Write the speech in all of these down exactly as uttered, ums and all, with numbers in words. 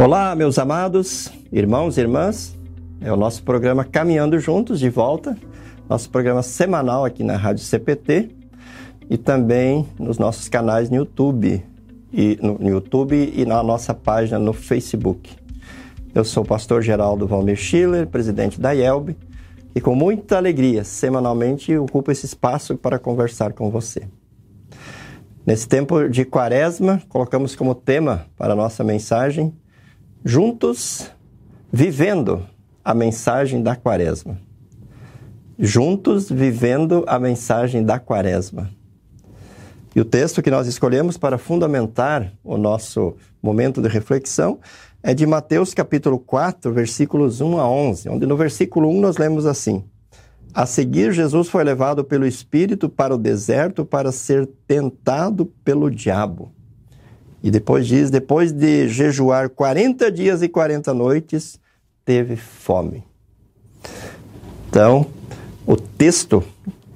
Olá, meus amados irmãos e irmãs. É o nosso programa Caminhando Juntos, de volta. Nosso programa semanal aqui na Rádio C P T e também nos nossos canais no YouTube e, no YouTube e na nossa página no Facebook. Eu sou o pastor Geraldo Valmir Schiller, presidente da I E L B, e com muita alegria, semanalmente, ocupo esse espaço para conversar com você. Nesse tempo de quaresma, colocamos como tema para a nossa mensagem, Juntos, vivendo a mensagem da quaresma. Juntos, vivendo a mensagem da quaresma. E o texto que nós escolhemos para fundamentar o nosso momento de reflexão é de Mateus capítulo quatro, versículos um a onze, onde no versículo um nós lemos assim: A seguir, Jesus foi levado pelo Espírito para o deserto para ser tentado pelo diabo. E depois diz, depois de jejuar quarenta dias e quarenta noites, teve fome. Então, o texto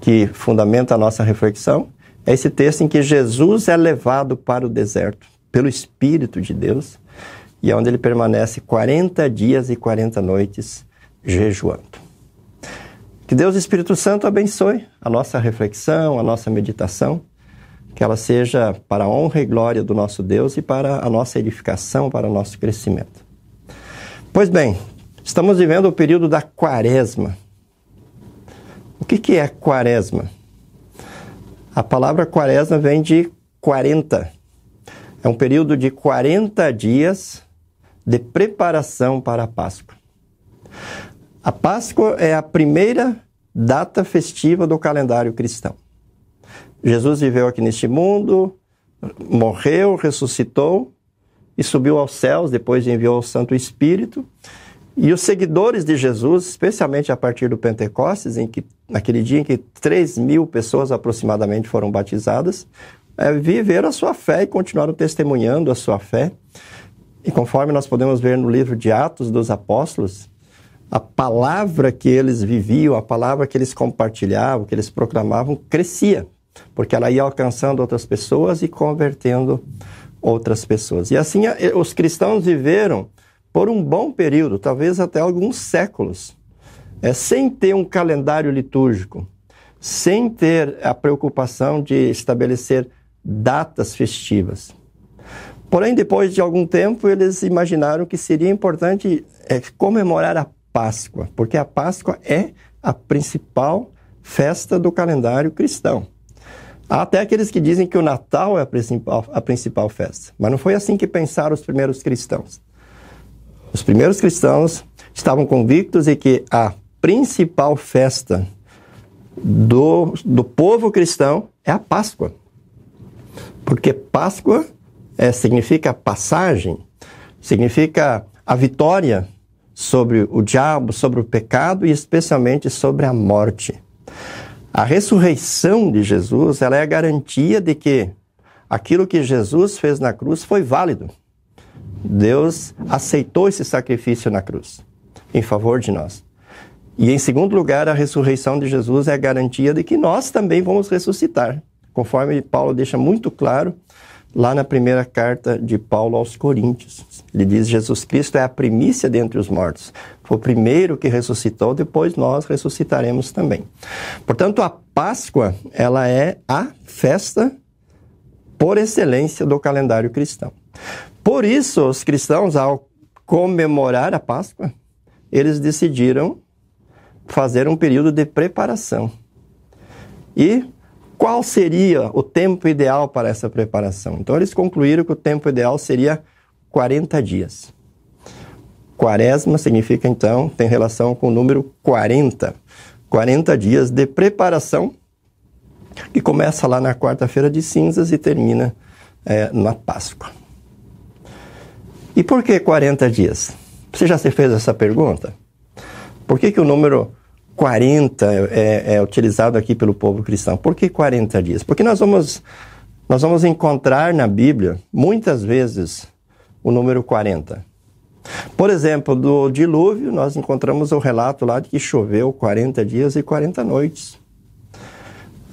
que fundamenta a nossa reflexão é esse texto em que Jesus é levado para o deserto pelo Espírito de Deus, e é onde ele permanece quarenta dias e quarenta noites jejuando. Que Deus, Espírito Santo, abençoe a nossa reflexão, a nossa meditação, que ela seja para a honra e glória do nosso Deus e para a nossa edificação, para o nosso crescimento. Pois bem, estamos vivendo o período da quaresma. O que que é quaresma? A palavra quaresma vem de quarenta. É um período de quarenta dias de preparação para a Páscoa. A Páscoa é a primeira data festiva do calendário cristão. Jesus viveu aqui neste mundo, morreu, ressuscitou e subiu aos céus, depois enviou o Santo Espírito. E os seguidores de Jesus, especialmente a partir do Pentecostes, em que, naquele dia em que três mil pessoas aproximadamente foram batizadas, é, viveram a sua fé e continuaram testemunhando a sua fé. E conforme nós podemos ver no livro de Atos dos Apóstolos, a palavra que eles viviam, a palavra que eles compartilhavam, que eles proclamavam, crescia, porque ela ia alcançando outras pessoas e convertendo outras pessoas. E assim, os cristãos viveram por um bom período, talvez até alguns séculos, é, sem ter um calendário litúrgico, sem ter a preocupação de estabelecer datas festivas. Porém, depois de algum tempo, eles imaginaram que seria importante é, comemorar a Páscoa, porque a Páscoa é a principal festa do calendário cristão. Há até aqueles que dizem que o Natal é a principal, a principal festa. Mas não foi assim que pensaram os primeiros cristãos. Os primeiros cristãos estavam convictos de que a principal festa do, do povo cristão é a Páscoa. Porque Páscoa é, significa passagem, significa a vitória sobre o diabo, sobre o pecado e especialmente sobre a morte. A ressurreição de Jesus, ela é a garantia de que aquilo que Jesus fez na cruz foi válido. Deus aceitou esse sacrifício na cruz, em favor de nós. E em segundo lugar, a ressurreição de Jesus é a garantia de que nós também vamos ressuscitar, conforme Paulo deixa muito claro lá na primeira carta de Paulo aos Coríntios. Ele diz: Jesus Cristo é a primícia dentre os mortos. Foi o primeiro que ressuscitou, depois nós ressuscitaremos também. Portanto, a Páscoa, ela é a festa por excelência do calendário cristão. Por isso, os cristãos, ao comemorar a Páscoa, eles decidiram fazer um período de preparação. E qual seria o tempo ideal para essa preparação? Então, eles concluíram que o tempo ideal seria quarenta dias. Quaresma significa, então, tem relação com o número quarenta. quarenta dias de preparação, que começa lá na quarta-feira de cinzas e termina é, na Páscoa. E por que quarenta dias? Você já se fez essa pergunta? Por que que o número quarenta é, é utilizado aqui pelo povo cristão? Por que quarenta dias? Porque nós vamos, nós vamos encontrar na Bíblia, muitas vezes, o número quarenta. Por exemplo, do dilúvio, nós encontramos o relato lá de que choveu quarenta dias e quarenta noites.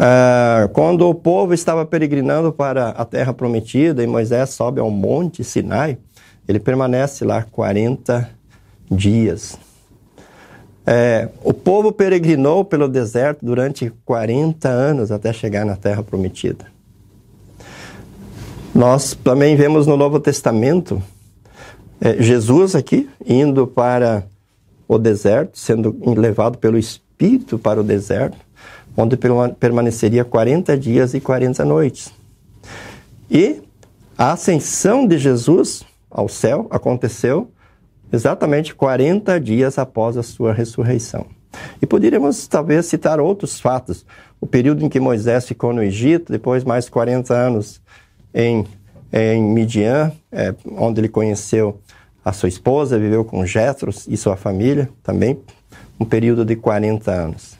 Uh, quando o povo estava peregrinando para a Terra Prometida e Moisés sobe ao Monte Sinai, ele permanece lá quarenta dias. É, o povo peregrinou pelo deserto durante quarenta anos até chegar na Terra Prometida. Nós também vemos no Novo Testamento é, Jesus aqui indo para o deserto, sendo levado pelo Espírito para o deserto, onde permaneceria quarenta dias e quarenta noites. E a ascensão de Jesus ao céu aconteceu exatamente quarenta dias após a sua ressurreição. E poderíamos, talvez, citar outros fatos. O período em que Moisés ficou no Egito, depois mais quarenta anos em, em Midiã, é, onde ele conheceu a sua esposa, viveu com Jetro e sua família, também um período de quarenta anos.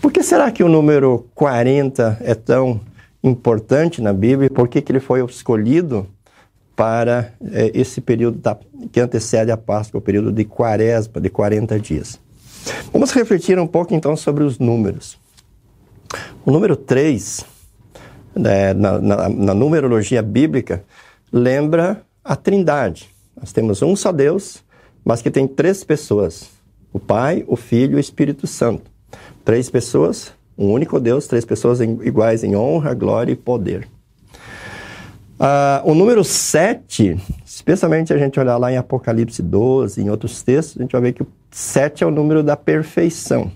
Por que será que o número quarenta é tão importante na Bíblia? Por que, que ele foi escolhido para eh, esse período da, que antecede a Páscoa, o período de quaresma, de quarenta dias? Vamos refletir um pouco, então, sobre os números. O número três, né, na, na, na numerologia bíblica, lembra a Trindade. Nós temos um só Deus, mas que tem três pessoas: o Pai, o Filho e o Espírito Santo. Três pessoas, um único Deus, três pessoas em, iguais em honra, glória e poder. Ah, o número sete, especialmente a gente olhar lá em Apocalipse doze, em outros textos, a gente vai ver que o sete é o número da perfeição.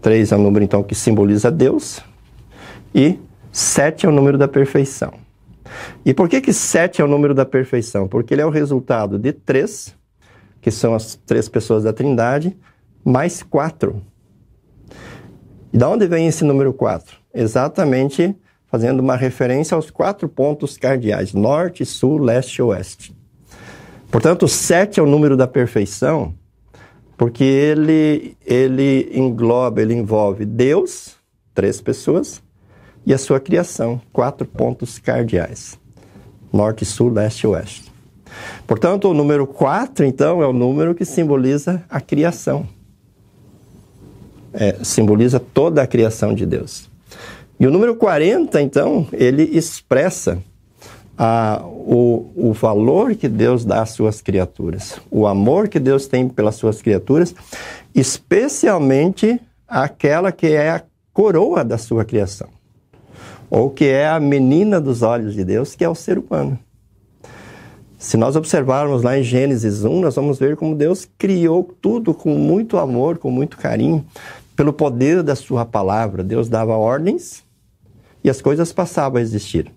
três é o número, então, que simboliza Deus, e sete é o número da perfeição. E por que que sete é o número da perfeição? Porque ele é o resultado de três, que são as três pessoas da Trindade, mais quatro. E de onde vem esse número quatro? Exatamente fazendo uma referência aos quatro pontos cardeais: norte, sul, leste e oeste. Portanto, o sete é o número da perfeição, porque ele, ele engloba, ele envolve Deus, três pessoas, e a sua criação, quatro pontos cardeais: norte, sul, leste e oeste. Portanto, o número quatro, então, é o número que simboliza a criação. É, simboliza toda a criação de Deus. E o número quarenta, então, ele expressa a, o, o valor que Deus dá às suas criaturas, o amor que Deus tem pelas suas criaturas, especialmente aquela que é a coroa da sua criação, ou que é a menina dos olhos de Deus, que é o ser humano. Se nós observarmos lá em Gênesis um, nós vamos ver como Deus criou tudo com muito amor, com muito carinho, pelo poder da sua palavra. Deus dava ordens e as coisas passavam a existir.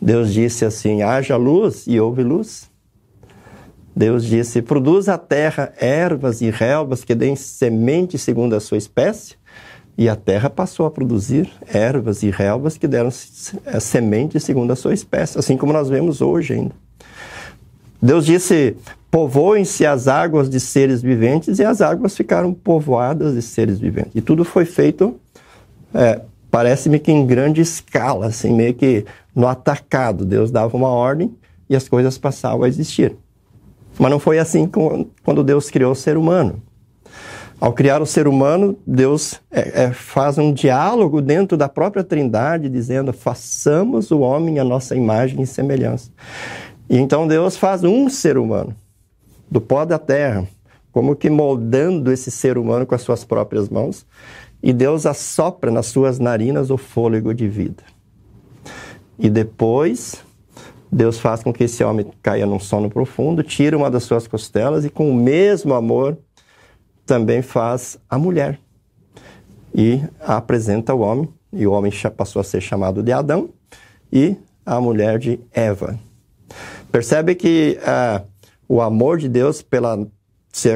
Deus disse assim: haja luz, e houve luz. Deus disse: produz a terra ervas e relvas que deem semente segundo a sua espécie. E a terra passou a produzir ervas e relvas que deram semente segundo a sua espécie, assim como nós vemos hoje ainda. Deus disse: povoem-se as águas de seres viventes, e as águas ficaram povoadas de seres viventes. E tudo foi feito, é, parece-me que em grande escala, assim, meio que no atacado. Deus dava uma ordem e as coisas passavam a existir. Mas não foi assim quando Deus criou o ser humano. Ao criar o ser humano, Deus é, é, faz um diálogo dentro da própria Trindade, dizendo: façamos o homem à nossa imagem e semelhança. E então Deus faz um ser humano, do pó da terra, como que moldando esse ser humano com as suas próprias mãos, e Deus assopra nas suas narinas o fôlego de vida. E depois, Deus faz com que esse homem caia num sono profundo, tira uma das suas costelas e, com o mesmo amor, também faz a mulher. E a apresenta ao homem, e o homem passou a ser chamado de Adão, e a mulher de Eva. Percebe que ah, o amor de Deus pela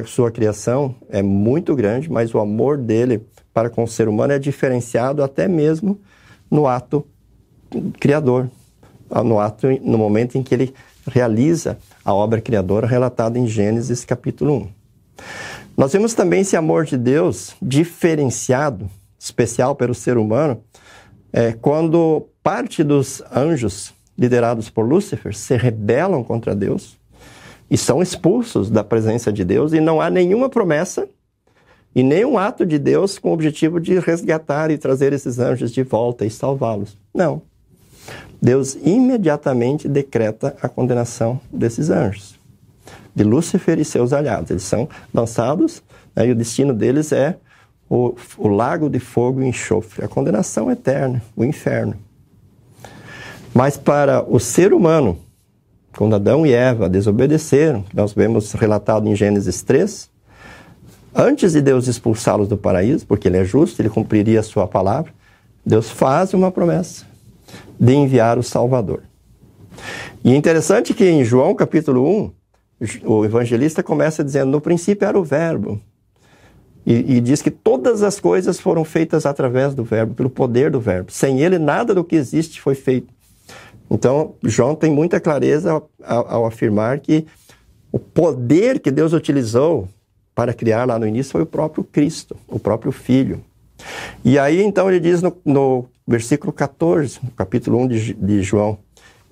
sua criação é muito grande, mas o amor dele para com o ser humano é diferenciado até mesmo no ato criador, no, ato, no momento em que ele realiza a obra criadora relatada em Gênesis capítulo um. Nós vemos também esse amor de Deus diferenciado, especial pelo ser humano, é, quando parte dos anjos liderados por Lúcifer se rebelam contra Deus e são expulsos da presença de Deus, e não há nenhuma promessa E nenhum ato de Deus com o objetivo de resgatar e trazer esses anjos de volta e salvá-los. Não. Deus imediatamente decreta a condenação desses anjos, de Lúcifer e seus aliados. Eles são lançados, né, e o destino deles é o, o lago de fogo e enxofre, a condenação eterna, o inferno. Mas para o ser humano, quando Adão e Eva desobedeceram, nós vemos relatado em Gênesis três, antes de Deus expulsá-los do paraíso, porque Ele é justo, Ele cumpriria a sua palavra, Deus faz uma promessa de enviar o Salvador. E interessante que em João capítulo um, o evangelista começa dizendo, no princípio era o Verbo, e, e diz que todas as coisas foram feitas através do Verbo, pelo poder do Verbo. Sem Ele, nada do que existe foi feito. Então, João tem muita clareza ao, ao afirmar que o poder que Deus utilizou para criar lá no início foi o próprio Cristo, o próprio Filho. E aí, então, ele diz no, no versículo quatorze, no capítulo um de, de João,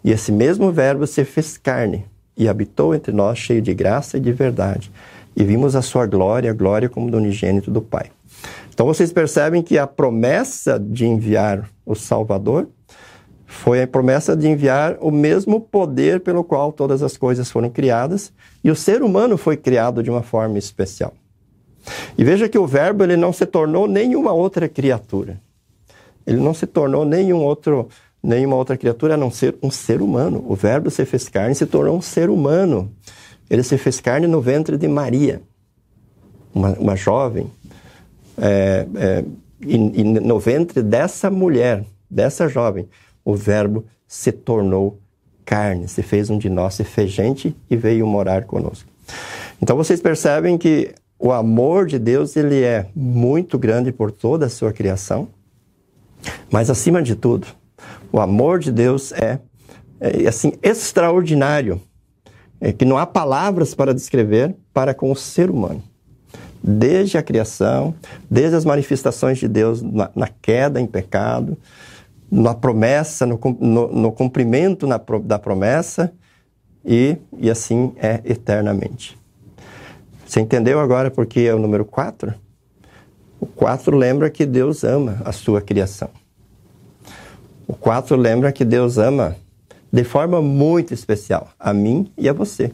e esse mesmo Verbo se fez carne, e habitou entre nós cheio de graça e de verdade. E vimos a sua glória, a glória como do unigênito do Pai. Então vocês percebem que a promessa de enviar o Salvador foi a promessa de enviar o mesmo poder pelo qual todas as coisas foram criadas. E o ser humano foi criado de uma forma especial. E veja que o Verbo, ele não se tornou nenhuma outra criatura. Ele não se tornou nenhum outro... Nenhuma outra criatura a não ser um ser humano. O Verbo se fez carne e se tornou um ser humano. Ele se fez carne no ventre de Maria, uma, uma jovem. É, é, e, e no ventre dessa mulher, dessa jovem, o Verbo se tornou carne, se fez um de nós, se fez gente e veio morar conosco. Então vocês percebem que o amor de Deus, ele é muito grande por toda a sua criação, mas acima de tudo, o amor de Deus é, é assim, extraordinário, é que não há palavras para descrever para com o ser humano. Desde a criação, desde as manifestações de Deus na, na queda em pecado, na promessa, no, no, no cumprimento na, da promessa, e, e assim é eternamente. Você entendeu agora porque é o número quatro? O quatro lembra que Deus ama a sua criação. O quatro lembra que Deus ama de forma muito especial a mim e a você.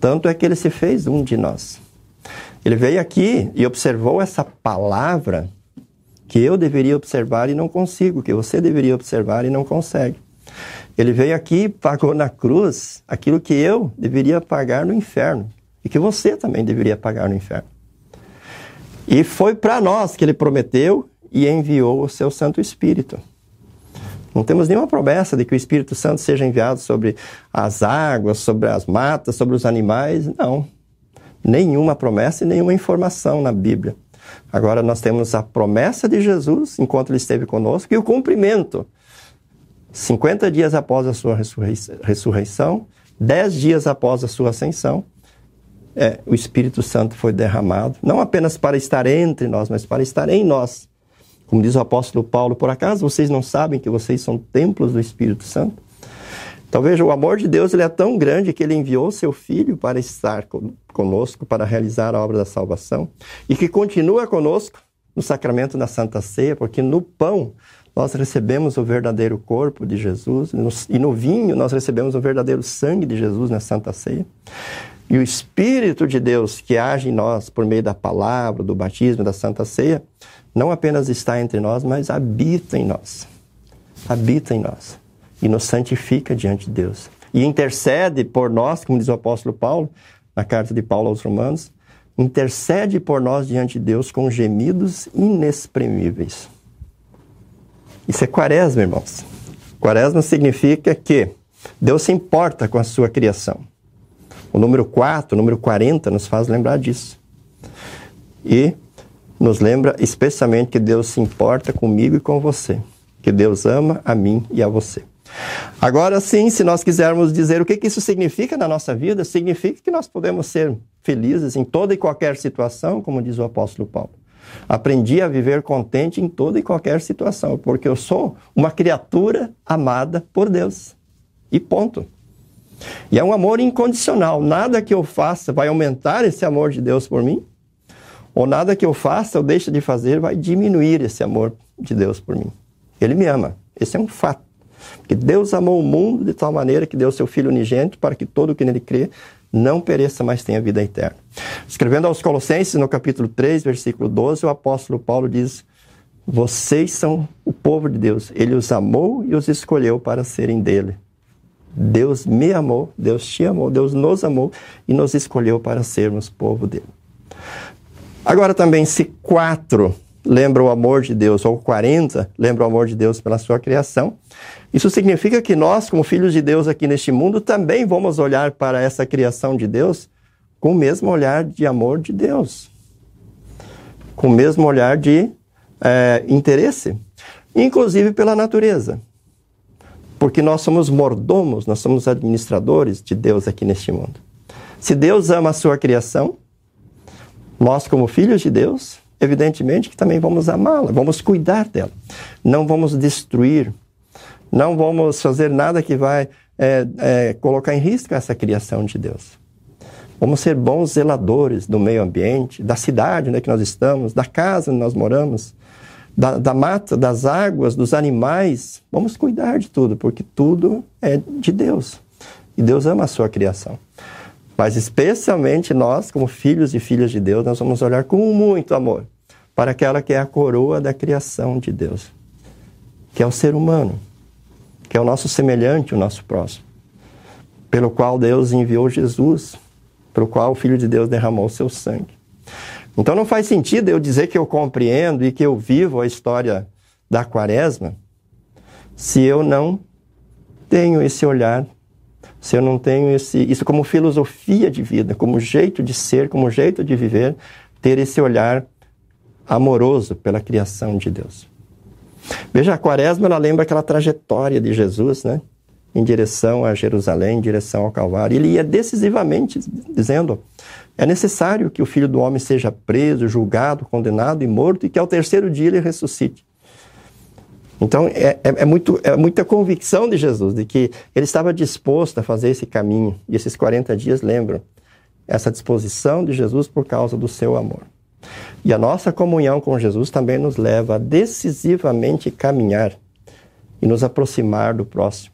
Tanto é que Ele se fez um de nós. Ele veio aqui e observou essa palavra que eu deveria observar e não consigo, que você deveria observar e não consegue. Ele veio aqui e pagou na cruz aquilo que eu deveria pagar no inferno e que você também deveria pagar no inferno. E foi para nós que Ele prometeu e enviou o seu Santo Espírito. Não temos nenhuma promessa de que o Espírito Santo seja enviado sobre as águas, sobre as matas, sobre os animais, não. Nenhuma promessa e nenhuma informação na Bíblia. Agora nós temos a promessa de Jesus, enquanto Ele esteve conosco, e o cumprimento. cinquenta dias após a sua ressurreição, dez dias após a sua ascensão, é, o Espírito Santo foi derramado, não apenas para estar entre nós, mas para estar em nós. Como diz o apóstolo Paulo, por acaso vocês não sabem que vocês são templos do Espírito Santo? Então veja, o amor de Deus, ele é tão grande que Ele enviou seu Filho para estar conosco, para realizar a obra da salvação, e que continua conosco no sacramento da Santa Ceia, porque no pão nós recebemos o verdadeiro corpo de Jesus, e no vinho nós recebemos o verdadeiro sangue de Jesus na Santa Ceia. E o Espírito de Deus que age em nós por meio da palavra, do batismo, da Santa Ceia, não apenas está entre nós, mas habita em nós. Habita em nós. E nos santifica diante de Deus. E intercede por nós, como diz o apóstolo Paulo, na carta de Paulo aos Romanos, intercede por nós diante de Deus com gemidos inexprimíveis. Isso é quaresma, irmãos. Quaresma significa que Deus se importa com a sua criação. O número quatro, o número quarenta, nos faz lembrar disso. E nos lembra especialmente que Deus se importa comigo e com você. Que Deus ama a mim e a você. Agora sim, se nós quisermos dizer o que isso significa na nossa vida, significa que nós podemos ser felizes em toda e qualquer situação, como diz o apóstolo Paulo. Aprendi a viver contente em toda e qualquer situação, porque eu sou uma criatura amada por Deus. E ponto. E é um amor incondicional. Nada que eu faça vai aumentar esse amor de Deus por mim, ou nada que eu faça ou deixe de fazer vai diminuir esse amor de Deus por mim. Ele me ama. Esse é um fato. Porque Deus amou o mundo de tal maneira que deu seu Filho unigênito para que todo o que nele crê não pereça, mas tenha vida eterna. Escrevendo aos Colossenses, no capítulo três, versículo doze, o apóstolo Paulo diz: vocês são o povo de Deus. Ele os amou e os escolheu para serem dele. Deus me amou, Deus te amou, Deus nos amou e nos escolheu para sermos povo dele. Agora também, se quatro lembra o amor de Deus, ou quarenta lembra o amor de Deus pela sua criação, isso significa que nós, como filhos de Deus aqui neste mundo, também vamos olhar para essa criação de Deus com o mesmo olhar de amor de Deus, com o mesmo olhar de é, interesse, inclusive pela natureza. Porque nós somos mordomos, nós somos administradores de Deus aqui neste mundo. Se Deus ama a sua criação, nós como filhos de Deus, evidentemente que também vamos amá-la, vamos cuidar dela. Não vamos destruir, não vamos fazer nada que vai é, é, colocar em risco essa criação de Deus. Vamos ser bons zeladores do meio ambiente, da cidade onde que nós estamos, da casa onde nós moramos, Da, da mata, das águas, dos animais. Vamos cuidar de tudo, porque tudo é de Deus. E Deus ama a sua criação. Mas especialmente nós, como filhos e filhas de Deus, nós vamos olhar com muito amor para aquela que é a coroa da criação de Deus, que é o ser humano, que é o nosso semelhante, o nosso próximo, pelo qual Deus enviou Jesus, pelo qual o Filho de Deus derramou seu sangue. Então não faz sentido eu dizer que eu compreendo e que eu vivo a história da quaresma se eu não tenho esse olhar, se eu não tenho esse, isso como filosofia de vida, como jeito de ser, como jeito de viver, ter esse olhar amoroso pela criação de Deus. Veja, a quaresma ela lembra aquela trajetória de Jesus, né? Em direção a Jerusalém, em direção ao Calvário. Ele ia decisivamente dizendo: é necessário que o Filho do Homem seja preso, julgado, condenado e morto, e que ao terceiro dia ele ressuscite. Então, é, é, é, muito, é muita convicção de Jesus, de que ele estava disposto a fazer esse caminho. E esses quarenta dias lembram essa disposição de Jesus por causa do seu amor. E a nossa comunhão com Jesus também nos leva a decisivamente caminhar e nos aproximar do próximo,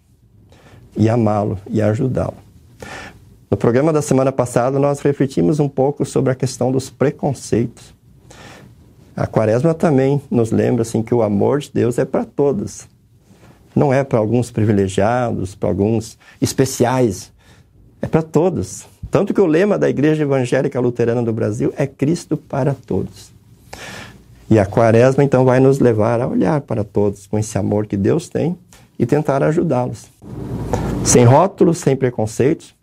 e amá-lo e ajudá-lo. No programa da semana passada, nós refletimos um pouco sobre a questão dos preconceitos. A quaresma também nos lembra assim, que o amor de Deus é para todos. Não é para alguns privilegiados, para alguns especiais. É para todos. Tanto que o lema da Igreja Evangélica Luterana do Brasil é Cristo para todos. E a quaresma, então, vai nos levar a olhar para todos com esse amor que Deus tem e tentar ajudá-los. Sem rótulos, sem preconceitos,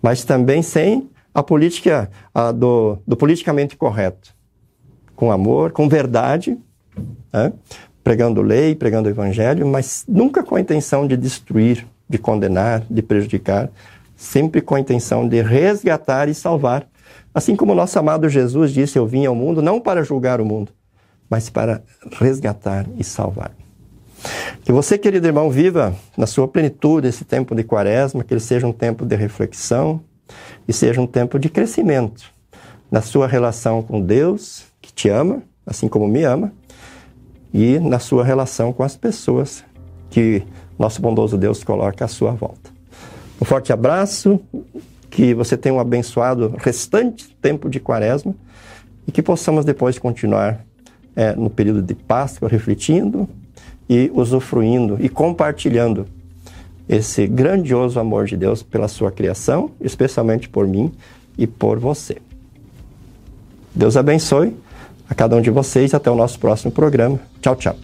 mas também sem a política a do, do politicamente correto. Com amor, com verdade, né? Pregando lei, pregando o evangelho, mas nunca com a intenção de destruir, de condenar, de prejudicar, sempre com a intenção de resgatar e salvar. Assim como o nosso amado Jesus disse: eu vim ao mundo não para julgar o mundo, mas para resgatar e salvar. Que você, querido irmão, viva na sua plenitude esse tempo de quaresma, que ele seja um tempo de reflexão e seja um tempo de crescimento na sua relação com Deus, que te ama, assim como me ama, e na sua relação com as pessoas que nosso bondoso Deus coloca à sua volta. Um forte abraço, que você tenha um abençoado restante tempo de quaresma e que possamos depois continuar é, no período de Páscoa, refletindo e usufruindo e compartilhando esse grandioso amor de Deus pela sua criação, especialmente por mim e por você. Deus abençoe a cada um de vocês. Até o nosso próximo programa. Tchau, tchau.